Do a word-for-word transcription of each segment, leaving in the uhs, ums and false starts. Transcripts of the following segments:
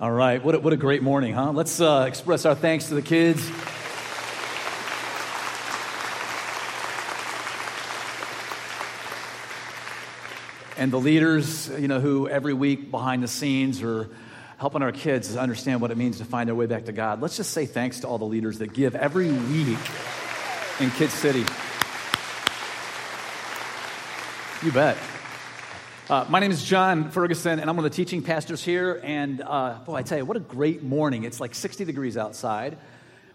All right, what a, what a great morning, huh? Let's uh, express our thanks to the kids. And the leaders, you know, who every week behind the scenes are helping our kids understand what it means to find their way back to God. Let's just say thanks to all the leaders that give every week in Kid City. You bet. Uh, my name is John Ferguson, and I'm one of the teaching pastors here. And uh, boy, I tell you, what a great morning. It's like sixty degrees outside.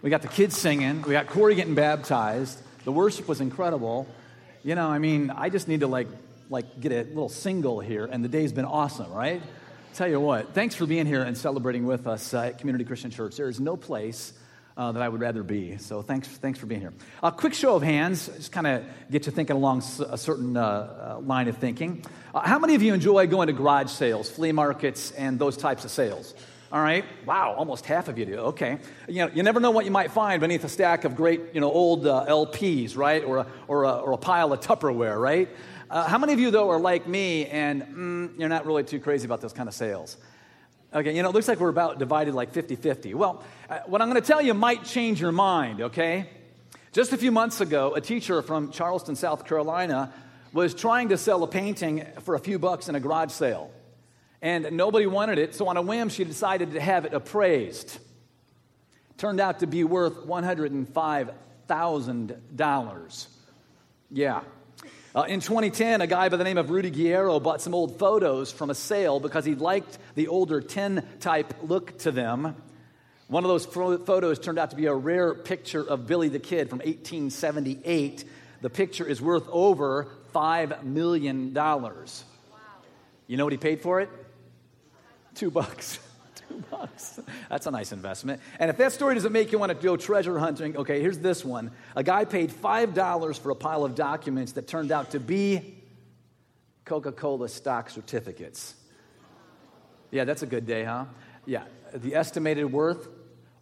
We got the kids singing. We got Corey getting baptized. The worship was incredible. You know, I mean, I just need to like like get a little single here, and the day's been awesome, right? Tell you what, thanks for being here and celebrating with us uh, at Community Christian Church. There is no place uh, that I would rather be, so thanks thanks for being here. A uh, quick show of hands, just kind of get you thinking along a certain uh, uh, line of thinking. Uh, how many of you enjoy going to garage sales, flea markets, and those types of sales? All right, wow, almost half of you do, okay. You know, you never know what you might find beneath a stack of great, you know, old uh, L Ps, right, or a, or, a, or a pile of Tupperware, right? Uh, how many of you, though, are like me and mm, you're not really too crazy about those kind of sales? Okay, you know, it looks like we're about divided like fifty-fifty. Well, uh, what I'm going to tell you might change your mind, okay? Just a few months ago, a teacher from Charleston, South Carolina, was trying to sell a painting for a few bucks in a garage sale. And nobody wanted it, so on a whim, she decided to have it appraised. Turned out to be worth one hundred five thousand dollars. Yeah. Uh, in twenty ten, a guy by the name of Rudy Guerrero bought some old photos from a sale because he liked the older tin-type look to them. One of those fro- photos turned out to be a rare picture of Billy the Kid from eighteen seventy-eight. The picture is worth over five million dollars. Wow. You know what he paid for it? Two bucks. Two bucks. That's a nice investment. And if that story doesn't make you want to go treasure hunting, okay, here's this one. A guy paid five dollars for a pile of documents that turned out to be Coca-Cola stock certificates. Yeah, that's a good day, huh? Yeah. The estimated worth,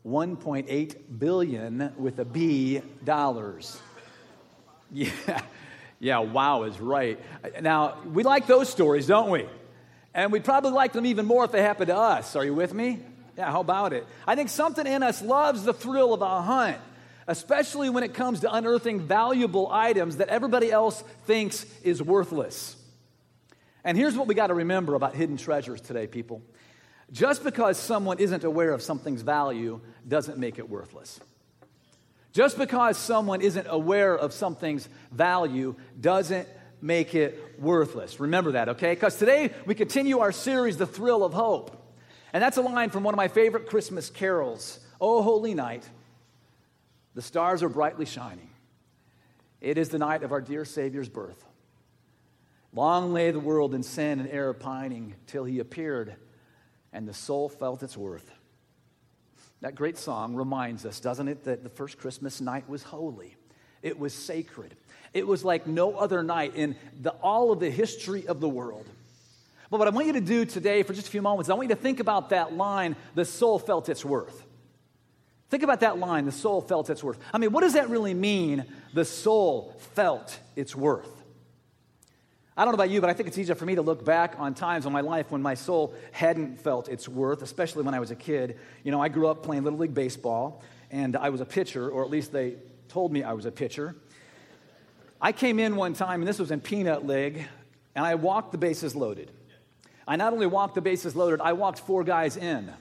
one point eight billion dollars with a B dollars. Yeah. Yeah, wow is right. Now, we like those stories, don't we? And we'd probably like them even more if they happened to us. Are you with me? Yeah, how about it? I think something in us loves the thrill of a hunt, especially when it comes to unearthing valuable items that everybody else thinks is worthless. And here's what we got to remember about hidden treasures today, people. Just because someone isn't aware of something's value doesn't make it worthless. Just because someone isn't aware of something's value doesn't make it worthless. Remember that, okay? Because today we continue our series, The Thrill of Hope. And that's a line from one of my favorite Christmas carols. Oh Holy Night, the stars are brightly shining. It is the night of our dear Savior's birth. Long lay the world in sin and error pining till he appeared and the soul felt its worth. That great song reminds us, doesn't it, that the first Christmas night was holy. It was sacred. It was like no other night in the, all of the history of the world. But what I want you to do today for just a few moments, I want you to think about that line, the soul felt its worth. Think about that line, the soul felt its worth. I mean, what does that really mean, the soul felt its worth? I don't know about you, but I think it's easier for me to look back on times in my life when my soul hadn't felt its worth, especially when I was a kid. You know, I grew up playing Little League Baseball, and I was a pitcher, or at least they told me I was a pitcher. I came in one time, and this was in Peanut League, and I walked the bases loaded. I not only walked the bases loaded, I walked four guys in.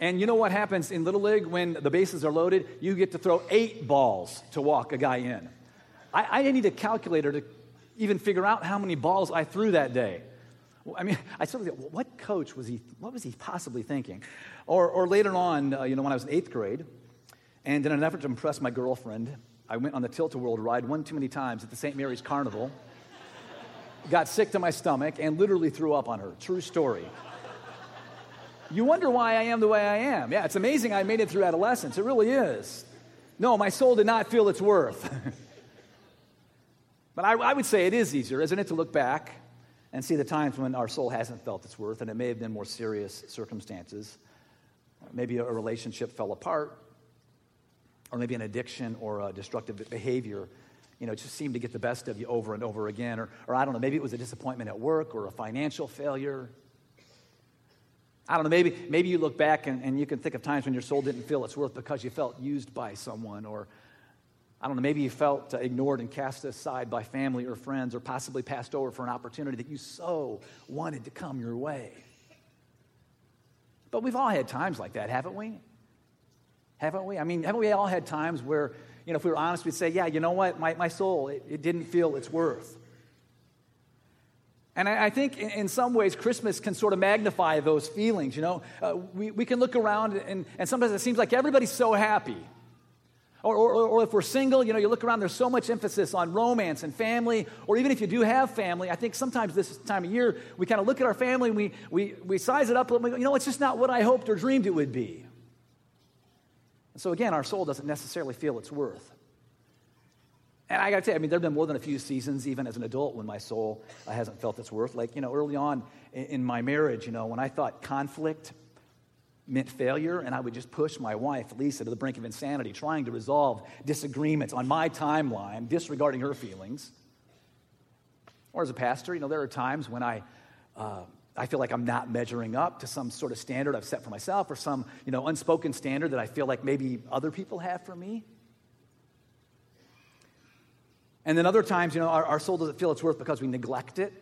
And you know what happens in Little League when the bases are loaded? You get to throw eight balls to walk a guy in. I, I didn't need a calculator to even figure out how many balls I threw that day. I mean, I sort of thought, what coach was he, what was he possibly thinking? Or, or later on, uh, you know, when I was in eighth grade, and in an effort to impress my girlfriend, I went on the Tilt-A-Whirl ride one too many times at the Saint Mary's Carnival, got sick to my stomach, and literally threw up on her. True story. You wonder why I am the way I am. Yeah, it's amazing I made it through adolescence. It really is. No, my soul did not feel its worth. But I, I would say it is easier, isn't it, to look back and see the times when our soul hasn't felt its worth, and it may have been more serious circumstances. Maybe a relationship fell apart, or maybe an addiction or a destructive behavior, you know, it just seemed to get the best of you over and over again. Or, or I don't know, maybe it was a disappointment at work or a financial failure. I don't know, maybe maybe you look back and, and you can think of times when your soul didn't feel its worth because you felt used by someone, or I don't know, maybe you felt ignored and cast aside by family or friends, or possibly passed over for an opportunity that you so wanted to come your way. But we've all had times like that, haven't we? Haven't we? I mean, haven't we all had times where, you know, if we were honest, we'd say, yeah, you know what, my, my soul, it, it didn't feel its worth. And I think in some ways, Christmas can sort of magnify those feelings, you know. Uh, we, we can look around, and, and sometimes it seems like everybody's so happy. Or, or, or if we're single, you know, you look around, there's so much emphasis on romance and family. Or even if you do have family, I think sometimes this time of year, we kind of look at our family, and we, we, we size it up, and we go, you know, it's just not what I hoped or dreamed it would be. And so again, our soul doesn't necessarily feel its worth. And I got to tell you, I mean, there have been more than a few seasons, even as an adult, when my soul uh, hasn't felt its worth. Like, you know, early on in, in my marriage, you know, when I thought conflict meant failure, and I would just push my wife, Lisa, to the brink of insanity, trying to resolve disagreements on my timeline, disregarding her feelings. Or as a pastor, you know, there are times when I... Uh, I feel like I'm not measuring up to some sort of standard I've set for myself, or some, you know, unspoken standard that I feel like maybe other people have for me. And then other times, you know, our, our soul doesn't feel its worth because we neglect it.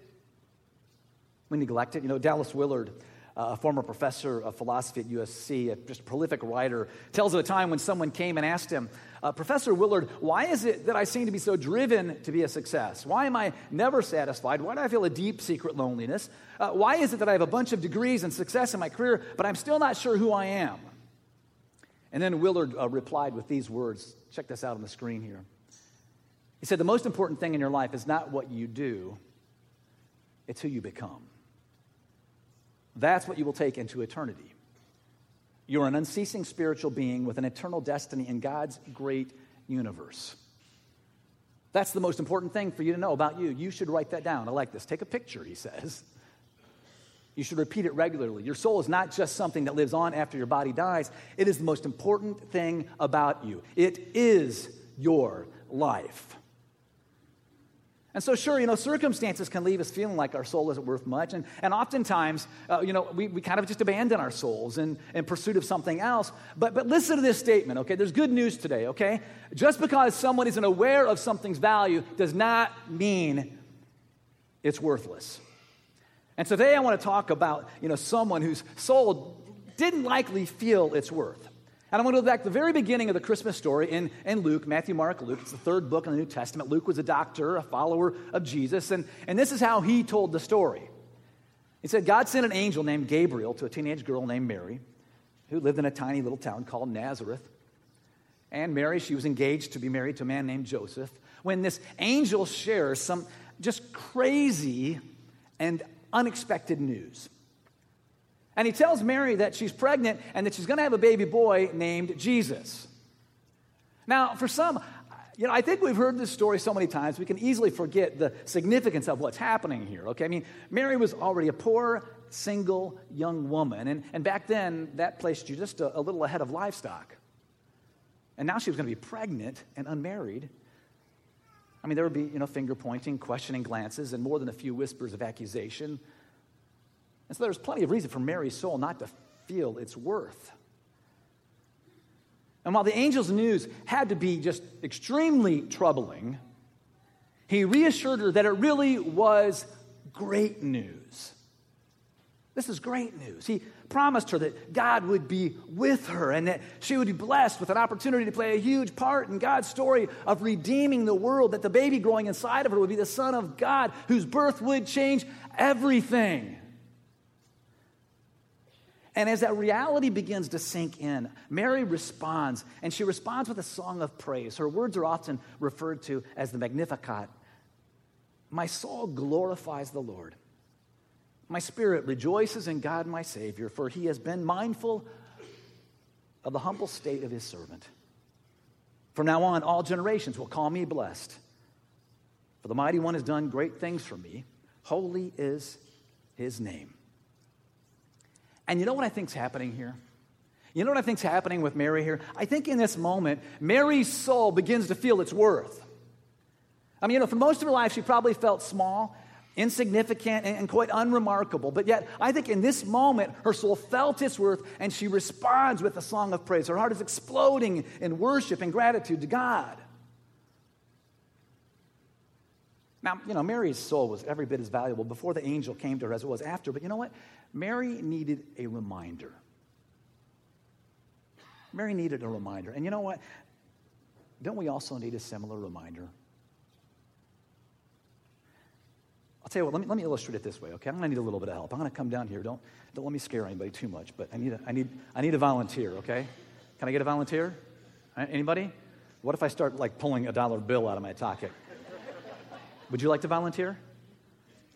We neglect it. You know, Dallas Willard, uh, a former professor of philosophy at U S C, a just prolific writer, tells of a time when someone came and asked him, uh, Professor Willard, why is it that I seem to be so driven to be a success? Why am I never satisfied? Why do I feel a deep secret loneliness? Uh, why is it that I have a bunch of degrees and success in my career, but I'm still not sure who I am? And then Willard uh, replied with these words. Check this out on the screen here. He said, the most important thing in your life is not what you do, it's who you become. That's what you will take into eternity. You're an unceasing spiritual being with an eternal destiny in God's great universe. That's the most important thing for you to know about you. You should write that down. I like this. Take a picture, he says. You should repeat it regularly. Your soul is not just something that lives on after your body dies. It is the most important thing about you. It is your life. And so, sure, you know, circumstances can leave us feeling like our soul isn't worth much. And, and oftentimes, uh, you know, we, we kind of just abandon our souls in, in pursuit of something else. But, but listen to this statement, okay? There's good news today, okay? Just because someone isn't aware of something's value does not mean it's worthless. And so today I want to talk about, you know, someone whose soul didn't likely feel its worth. And I want to go back to the very beginning of the Christmas story in, in Luke, Matthew, Mark, Luke. It's the third book in the New Testament. Luke was a doctor, a follower of Jesus, and, and this is how he told the story. He said, God sent an angel named Gabriel to a teenage girl named Mary, who lived in a tiny little town called Nazareth. And Mary, she was engaged to be married to a man named Joseph, when this angel shares some just crazy and unexpected news. And he tells Mary that she's pregnant and that she's going to have a baby boy named Jesus. Now, for some, you know, I think we've heard this story so many times, we can easily forget the significance of what's happening here, okay? I mean, Mary was already a poor, single, young woman. And, and back then, that placed you just a, a little ahead of livestock. And now she was going to be pregnant and unmarried. I mean, there would be, you know, finger-pointing, questioning glances, and more than a few whispers of accusation. And so there's plenty of reason for Mary's soul not to feel its worth. And while the angel's news had to be just extremely troubling, he reassured her that it really was great news. This is great news. He promised her that God would be with her and that she would be blessed with an opportunity to play a huge part in God's story of redeeming the world, that the baby growing inside of her would be the Son of God, whose birth would change everything. And as that reality begins to sink in, Mary responds, and she responds with a song of praise. Her words are often referred to as the Magnificat. My soul glorifies the Lord. My spirit rejoices in God my Savior, for he has been mindful of the humble state of his servant. From now on, all generations will call me blessed, for the Mighty One has done great things for me. Holy is his name. And you know what I think's happening here? You know what I think's happening with Mary here? I think in this moment, Mary's soul begins to feel its worth. I mean, you know, for most of her life, she probably felt small, insignificant and quite unremarkable. But yet, I think in this moment, her soul felt its worth, and she responds with a song of praise. Her heart is exploding in worship and gratitude to God. Now, you know, Mary's soul was every bit as valuable before the angel came to her as it was after. But you know what? Mary needed a reminder. Mary needed a reminder. And you know what? Don't we also need a similar reminder? I'll tell you what, let me, let me illustrate it this way, okay? I'm going to need a little bit of help. I'm going to come down here. Don't, don't let me scare anybody too much, but I need a, I need, I need a volunteer, okay? Can I get a volunteer? Anybody? What if I start, like, pulling a dollar bill out of my pocket? Would you like to volunteer?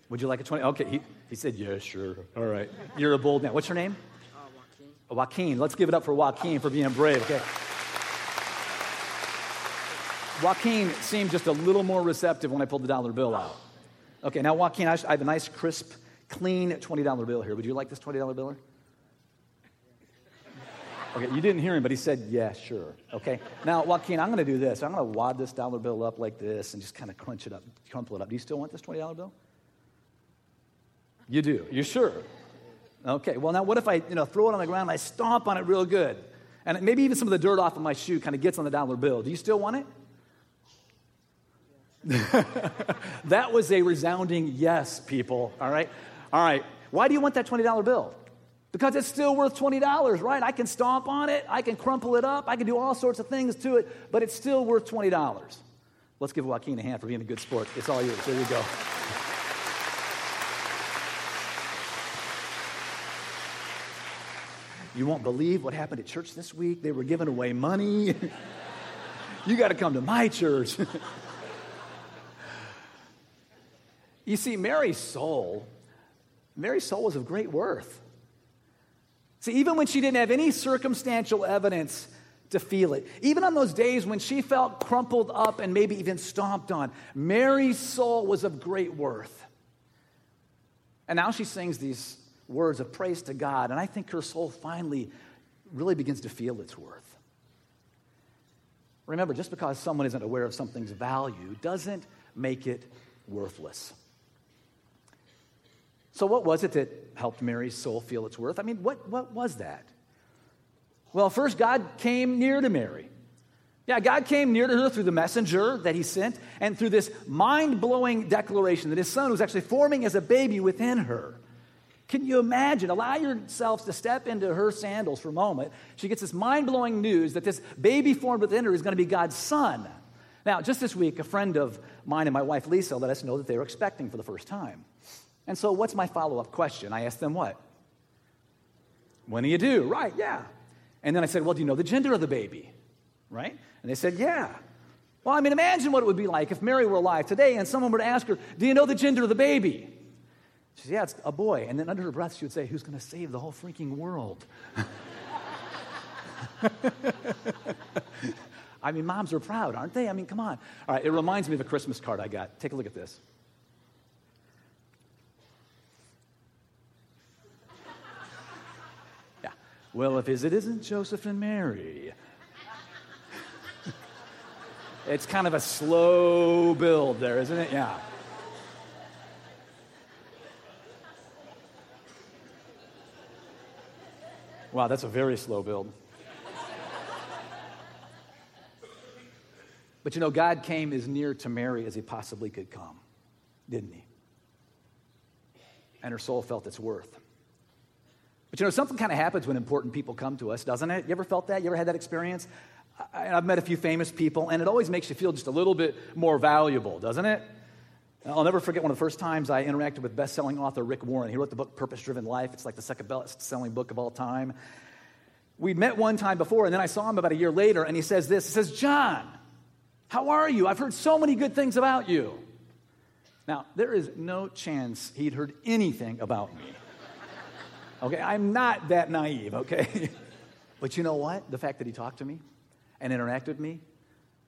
Would you like a twenty? Okay, he, he said, yeah, sure. All right. You're a bold man. What's your name? Uh, Joaquin. Oh, Joaquin. Let's give it up for Joaquin for being brave, okay? Joaquin seemed just a little more receptive when I pulled the dollar bill out. Okay, now, Joaquin, I have a nice, crisp, clean twenty dollar bill here. Would you like this twenty dollar bill? Okay, you didn't hear him, but he said, yeah, sure. Okay, now, Joaquin, I'm going to do this. I'm going to wad this dollar bill up like this and just kind of crunch it up, crumple it up. Do you still want this twenty dollar bill? You do. You're sure? Okay, well, now, what if I, you know, throw it on the ground and I stomp on it real good? And maybe even some of the dirt off of my shoe kind of gets on the dollar bill. Do you still want it? That was a resounding yes, people, all right? All right, why do you want that twenty dollar bill? Because it's still worth twenty dollars, right? I can stomp on it, I can crumple it up, I can do all sorts of things to it, but it's still worth twenty dollars. Let's give Joaquin a hand for being a good sport. It's all yours, there you go. You won't believe what happened at church this week. They were giving away money. You got to come to my church. You see, Mary's soul, Mary's soul was of great worth. See, even when she didn't have any circumstantial evidence to feel it, even on those days when she felt crumpled up and maybe even stomped on, Mary's soul was of great worth. And now she sings these words of praise to God, and I think her soul finally really begins to feel its worth. Remember, just because someone isn't aware of something's value doesn't make it worthless. So what was it that helped Mary's soul feel its worth? I mean, what, what was that? Well, first, God came near to Mary. Yeah, God came near to her through the messenger that he sent and through this mind-blowing declaration that his son was actually forming as a baby within her. Can you imagine? Allow yourselves to step into her sandals for a moment. She gets this mind-blowing news that this baby formed within her is going to be God's son. Now, just this week, a friend of mine and my wife, Lisa, let us know that they were expecting for the first time. And so what's my follow-up question? I asked them what? When do you do? Right, yeah. And then I said, well, do you know the gender of the baby? Right? And they said, yeah. Well, I mean, imagine what it would be like if Mary were alive today and someone were to ask her, do you know the gender of the baby? She said, yeah, it's a boy. And then under her breath, she would say, who's going to save the whole freaking world? I mean, moms are proud, aren't they? I mean, come on. All right, it reminds me of a Christmas card I got. Take a look at this. Yeah. Well, if it isn't Joseph and Mary. It's kind of a slow build there, isn't it? Yeah. Wow, that's a very slow build. But you know, God came as near to Mary as he possibly could come, didn't he? And her soul felt its worth. But you know, something kind of happens when important people come to us, doesn't it? You ever felt that? You ever had that experience? I, I've met a few famous people, and it always makes you feel just a little bit more valuable, doesn't it? I'll never forget one of the first times I interacted with best-selling author Rick Warren. He wrote the book Purpose-Driven Life. It's like the second best-selling book of all time. We'd met one time before, and then I saw him about a year later, and he says this. He says, John, how are you? I've heard so many good things about you. Now, there is no chance he'd heard anything about me. Okay, I'm not that naive, okay? But you know what? The fact that he talked to me and interacted with me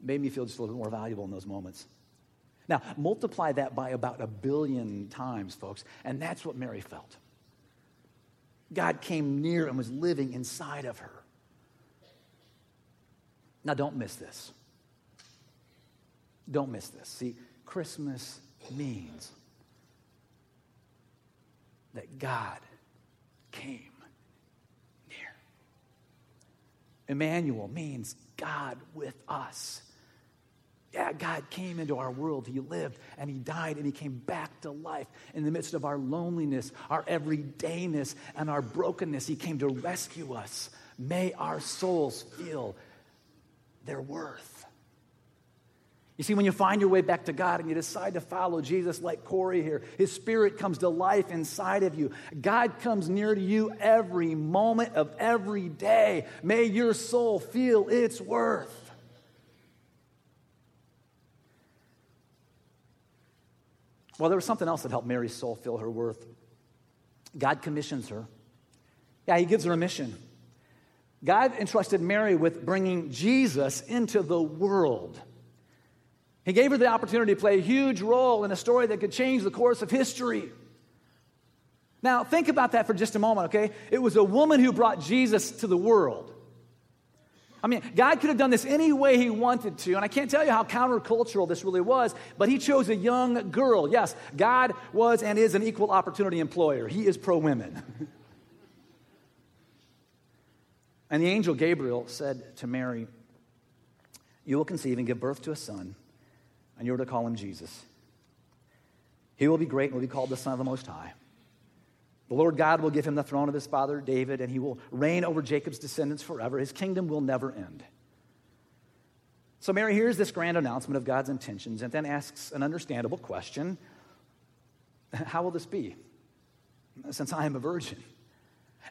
made me feel just a little bit more valuable in those moments. Now, multiply that by about a billion times, folks, and that's what Mary felt. God came near and was living inside of her. Now, don't miss this. Don't miss this. See, Christmas means that God came near. Emmanuel means God with us. Yeah, God came into our world. He lived and he died and he came back to life in the midst of our loneliness, our everydayness, and our brokenness. He came to rescue us. May our souls feel their worth. You see, when you find your way back to God and you decide to follow Jesus like Corey here, his spirit comes to life inside of you. God comes near to you every moment of every day. May your soul feel its worth. Well, there was something else that helped Mary's soul feel her worth. God commissions her. Yeah, he gives her a mission. God entrusted Mary with bringing Jesus into the world. He gave her the opportunity to play a huge role in a story that could change the course of history. Now, think about that for just a moment, okay? It was a woman who brought Jesus to the world. I mean, God could have done this any way he wanted to, and I can't tell you how countercultural this really was, but he chose a young girl. Yes, God was and is an equal opportunity employer. He is pro-women. And the angel Gabriel said to Mary, "You will conceive and give birth to a son, and you are to call him Jesus. He will be great and will be called the Son of the Most High. The Lord God will give him the throne of his father David, and he will reign over Jacob's descendants forever. His kingdom will never end." So Mary hears this grand announcement of God's intentions and then asks an understandable question. How will this be, since I am a virgin?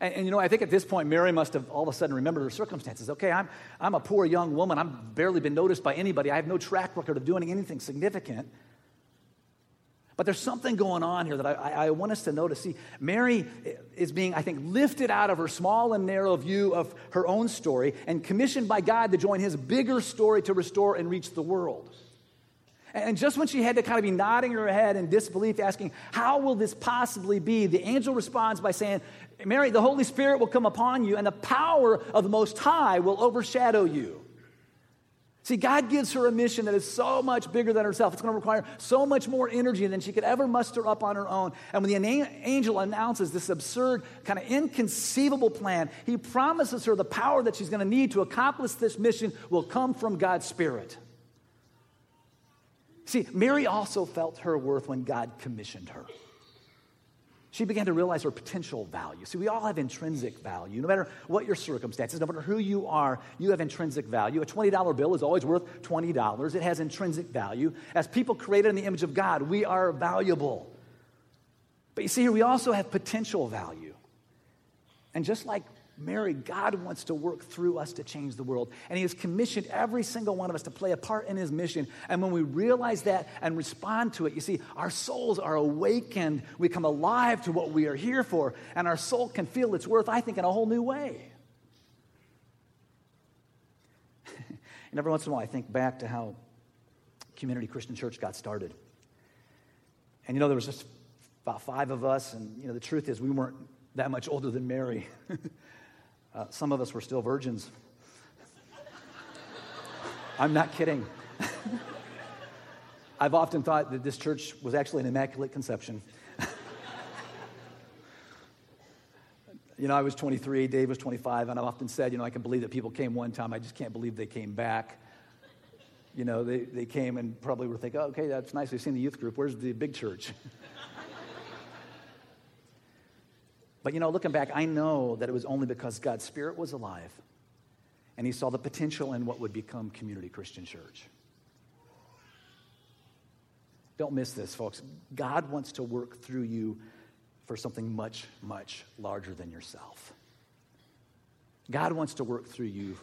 And, and you know, I think at this point, Mary must have all of a sudden remembered her circumstances. Okay, I'm, I'm a poor young woman. I've barely been noticed by anybody. I have no track record of doing anything significant. But there's something going on here that I, I want us to notice. See, Mary is being, I think, lifted out of her small and narrow view of her own story and commissioned by God to join his bigger story to restore and reach the world. And just when she had to kind of be nodding her head in disbelief, asking, how will this possibly be? The angel responds by saying, Mary, the Holy Spirit will come upon you and the power of the Most High will overshadow you. See, God gives her a mission that is so much bigger than herself. It's going to require so much more energy than she could ever muster up on her own. And when the angel announces this absurd, kind of inconceivable plan, he promises her the power that she's going to need to accomplish this mission will come from God's Spirit. See, Mary also felt her worth when God commissioned her. She began to realize her potential value. See, we all have intrinsic value. No matter what your circumstances, no matter who you are, you have intrinsic value. A twenty dollar bill is always worth twenty dollars. It has intrinsic value. As people created in the image of God, we are valuable. But you see here, we also have potential value. And just like Mary, God wants to work through us to change the world. And he has commissioned every single one of us to play a part in his mission. And when we realize that and respond to it, you see, our souls are awakened. We come alive to what we are here for. And our soul can feel its worth, I think, in a whole new way. And every once in a while, I think back to how Community Christian Church got started. And, you know, there was just about five of us. And, you know, the truth is we weren't that much older than Mary. Uh, some of us were still virgins. I'm not kidding. I've often thought that this church was actually an immaculate conception. You know, I was twenty-three, Dave was twenty-five, and I've often said, you know, I can believe that people came one time. I just can't believe they came back. You know, they, they came and probably were thinking, oh, okay, that's nice. We've seen the youth group. Where's the big church? But, you know, looking back, I know that it was only because God's Spirit was alive and he saw the potential in what would become Community Christian Church. Don't miss this, folks. God wants to work through you for something much, much larger than yourself. God wants to work through you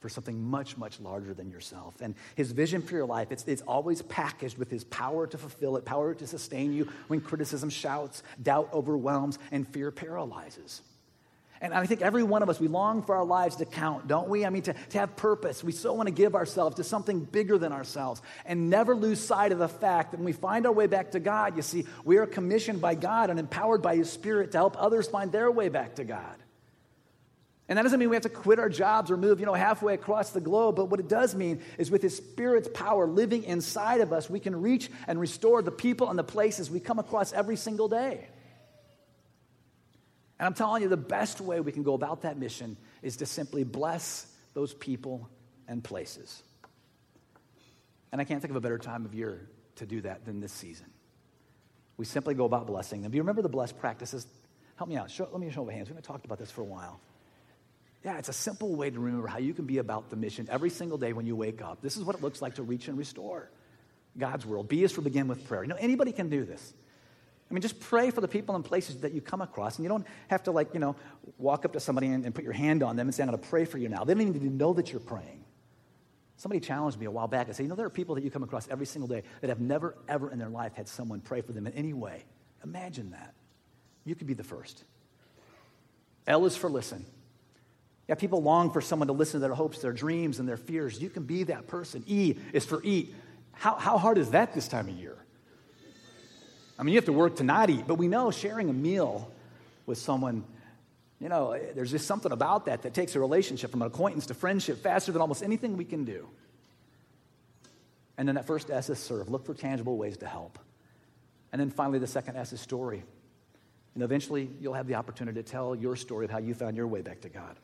for something much, much larger than yourself. And his vision for your life, it's, it's always packaged with his power to fulfill it, power to sustain you when criticism shouts, doubt overwhelms, and fear paralyzes. And I think every one of us, we long for our lives to count, don't we? I mean, to, to have purpose. We so want to give ourselves to something bigger than ourselves and never lose sight of the fact that when we find our way back to God, you see, we are commissioned by God and empowered by his Spirit to help others find their way back to God. And that doesn't mean we have to quit our jobs or move, you know, halfway across the globe. But what it does mean is with his Spirit's power living inside of us, we can reach and restore the people and the places we come across every single day. And I'm telling you, the best way we can go about that mission is to simply bless those people and places. And I can't think of a better time of year to do that than this season. We simply go about blessing them. Do you remember the blessed practices? Help me out. Show, let me show my hands. We've talked about this for a while. Yeah, it's a simple way to remember how you can be about the mission every single day when you wake up. This is what it looks like to reach and restore God's world. Be is for begin with prayer. You know, anybody can do this. I mean, just pray for the people and places that you come across. And you don't have to, like, you know, walk up to somebody and, and put your hand on them and say, I'm going to pray for you now. They don't even need to know that you're praying. Somebody challenged me a while back and said, you know, there are people that you come across every single day that have never, ever in their life had someone pray for them in any way. Imagine that. You could be the first. L is for listen. Yeah, people long for someone to listen to their hopes, their dreams, and their fears. You can be that person. E is for eat. How, how hard is that this time of year? I mean, you have to work to not eat, but we know sharing a meal with someone, you know, there's just something about that that takes a relationship from an acquaintance to friendship faster than almost anything we can do. And then that first S is serve. Look for tangible ways to help. And then finally, the second S is story. And eventually, you'll have the opportunity to tell your story of how you found your way back to God.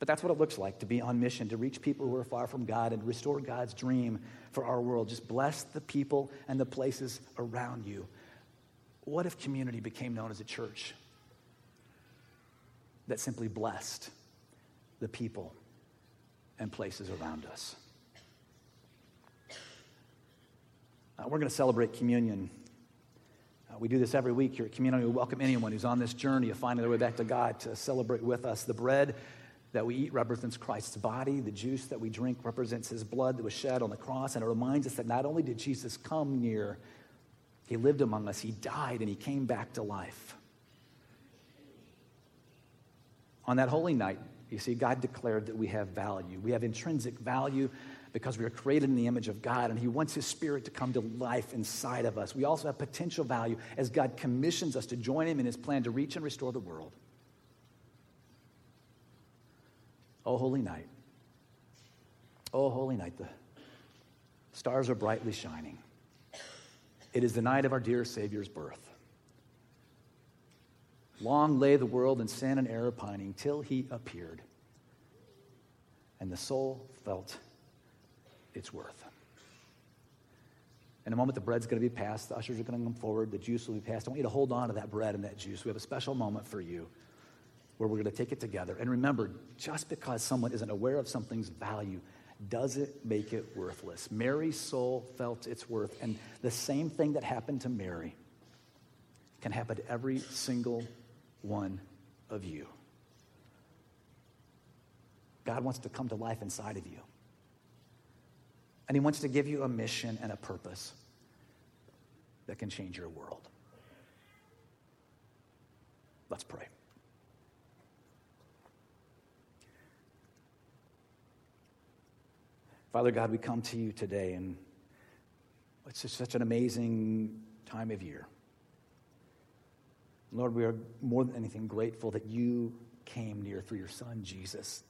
But that's what it looks like to be on mission, to reach people who are far from God and restore God's dream for our world. Just bless the people and the places around you. What if community became known as a church that simply blessed the people and places around us? Uh, we're going to celebrate communion. We do this every week here at Community. We welcome anyone who's on this journey of finding their way back to God to celebrate with us. The bread that we eat represents Christ's body. The juice that we drink represents his blood that was shed on the cross. And it reminds us that not only did Jesus come near, he lived among us, he died, and he came back to life. On that holy night, you see, God declared that we have value. We have intrinsic value because we are created in the image of God, and he wants his spirit to come to life inside of us. We also have potential value as God commissions us to join him in his plan to reach and restore the world. Oh, holy night. Oh, holy night. The stars are brightly shining. It is the night of our dear Savior's birth. Long lay the world in sin and error pining till he appeared, and the soul felt its worth. In a moment, the bread's going to be passed. The ushers are going to come forward. The juice will be passed. I want you to hold on to that bread and that juice. We have a special moment for you where we're going to take it together. And remember, just because someone isn't aware of something's value doesn't make it worthless. Mary's soul felt its worth. And the same thing that happened to Mary can happen to every single one of you. God wants to come to life inside of you. And he wants to give you a mission and a purpose that can change your world. Let's pray. Father God, we come to you today, and it's just such an amazing time of year. Lord, we are more than anything grateful that you came near through your son, Jesus,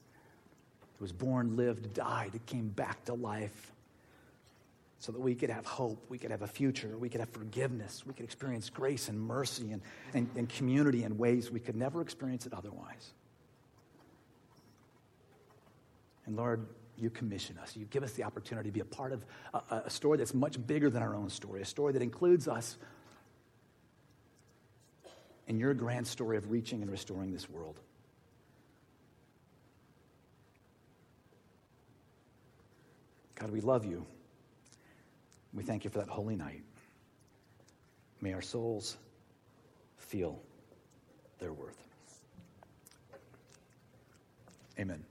who was born, lived, died, came back to life so that we could have hope, we could have a future, we could have forgiveness, we could experience grace and mercy and, and, and community in ways we could never experience it otherwise. And Lord, you commission us. You give us the opportunity to be a part of a, a story that's much bigger than our own story, a story that includes us in your grand story of reaching and restoring this world. God, we love you. We thank you for that holy night. May our souls feel their worth. Amen.